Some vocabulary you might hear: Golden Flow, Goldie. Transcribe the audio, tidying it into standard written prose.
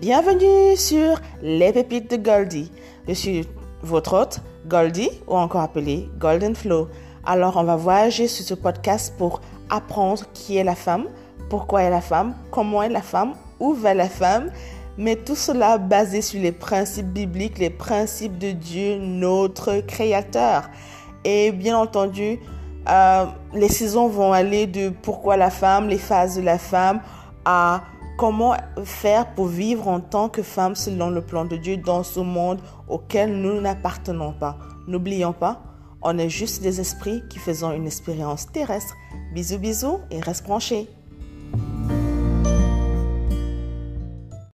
Bienvenue sur Les Pépites de Goldie. Je suis votre hôte, Goldie, ou encore appelée Golden Flow. Alors, on va voyager sur ce podcast pour apprendre qui est la femme, pourquoi est la femme, comment est la femme, où va la femme, mais tout cela basé sur les principes bibliques, les principes de Dieu, notre Créateur. Et bien entendu, les saisons vont aller de pourquoi la femme, les phases de la femme, à comment faire pour vivre en tant que femme selon le plan de Dieu dans ce monde auquel nous n'appartenons pas. N'oublions pas, on est juste des esprits qui faisons une expérience terrestre. Bisous, bisous et reste branchés.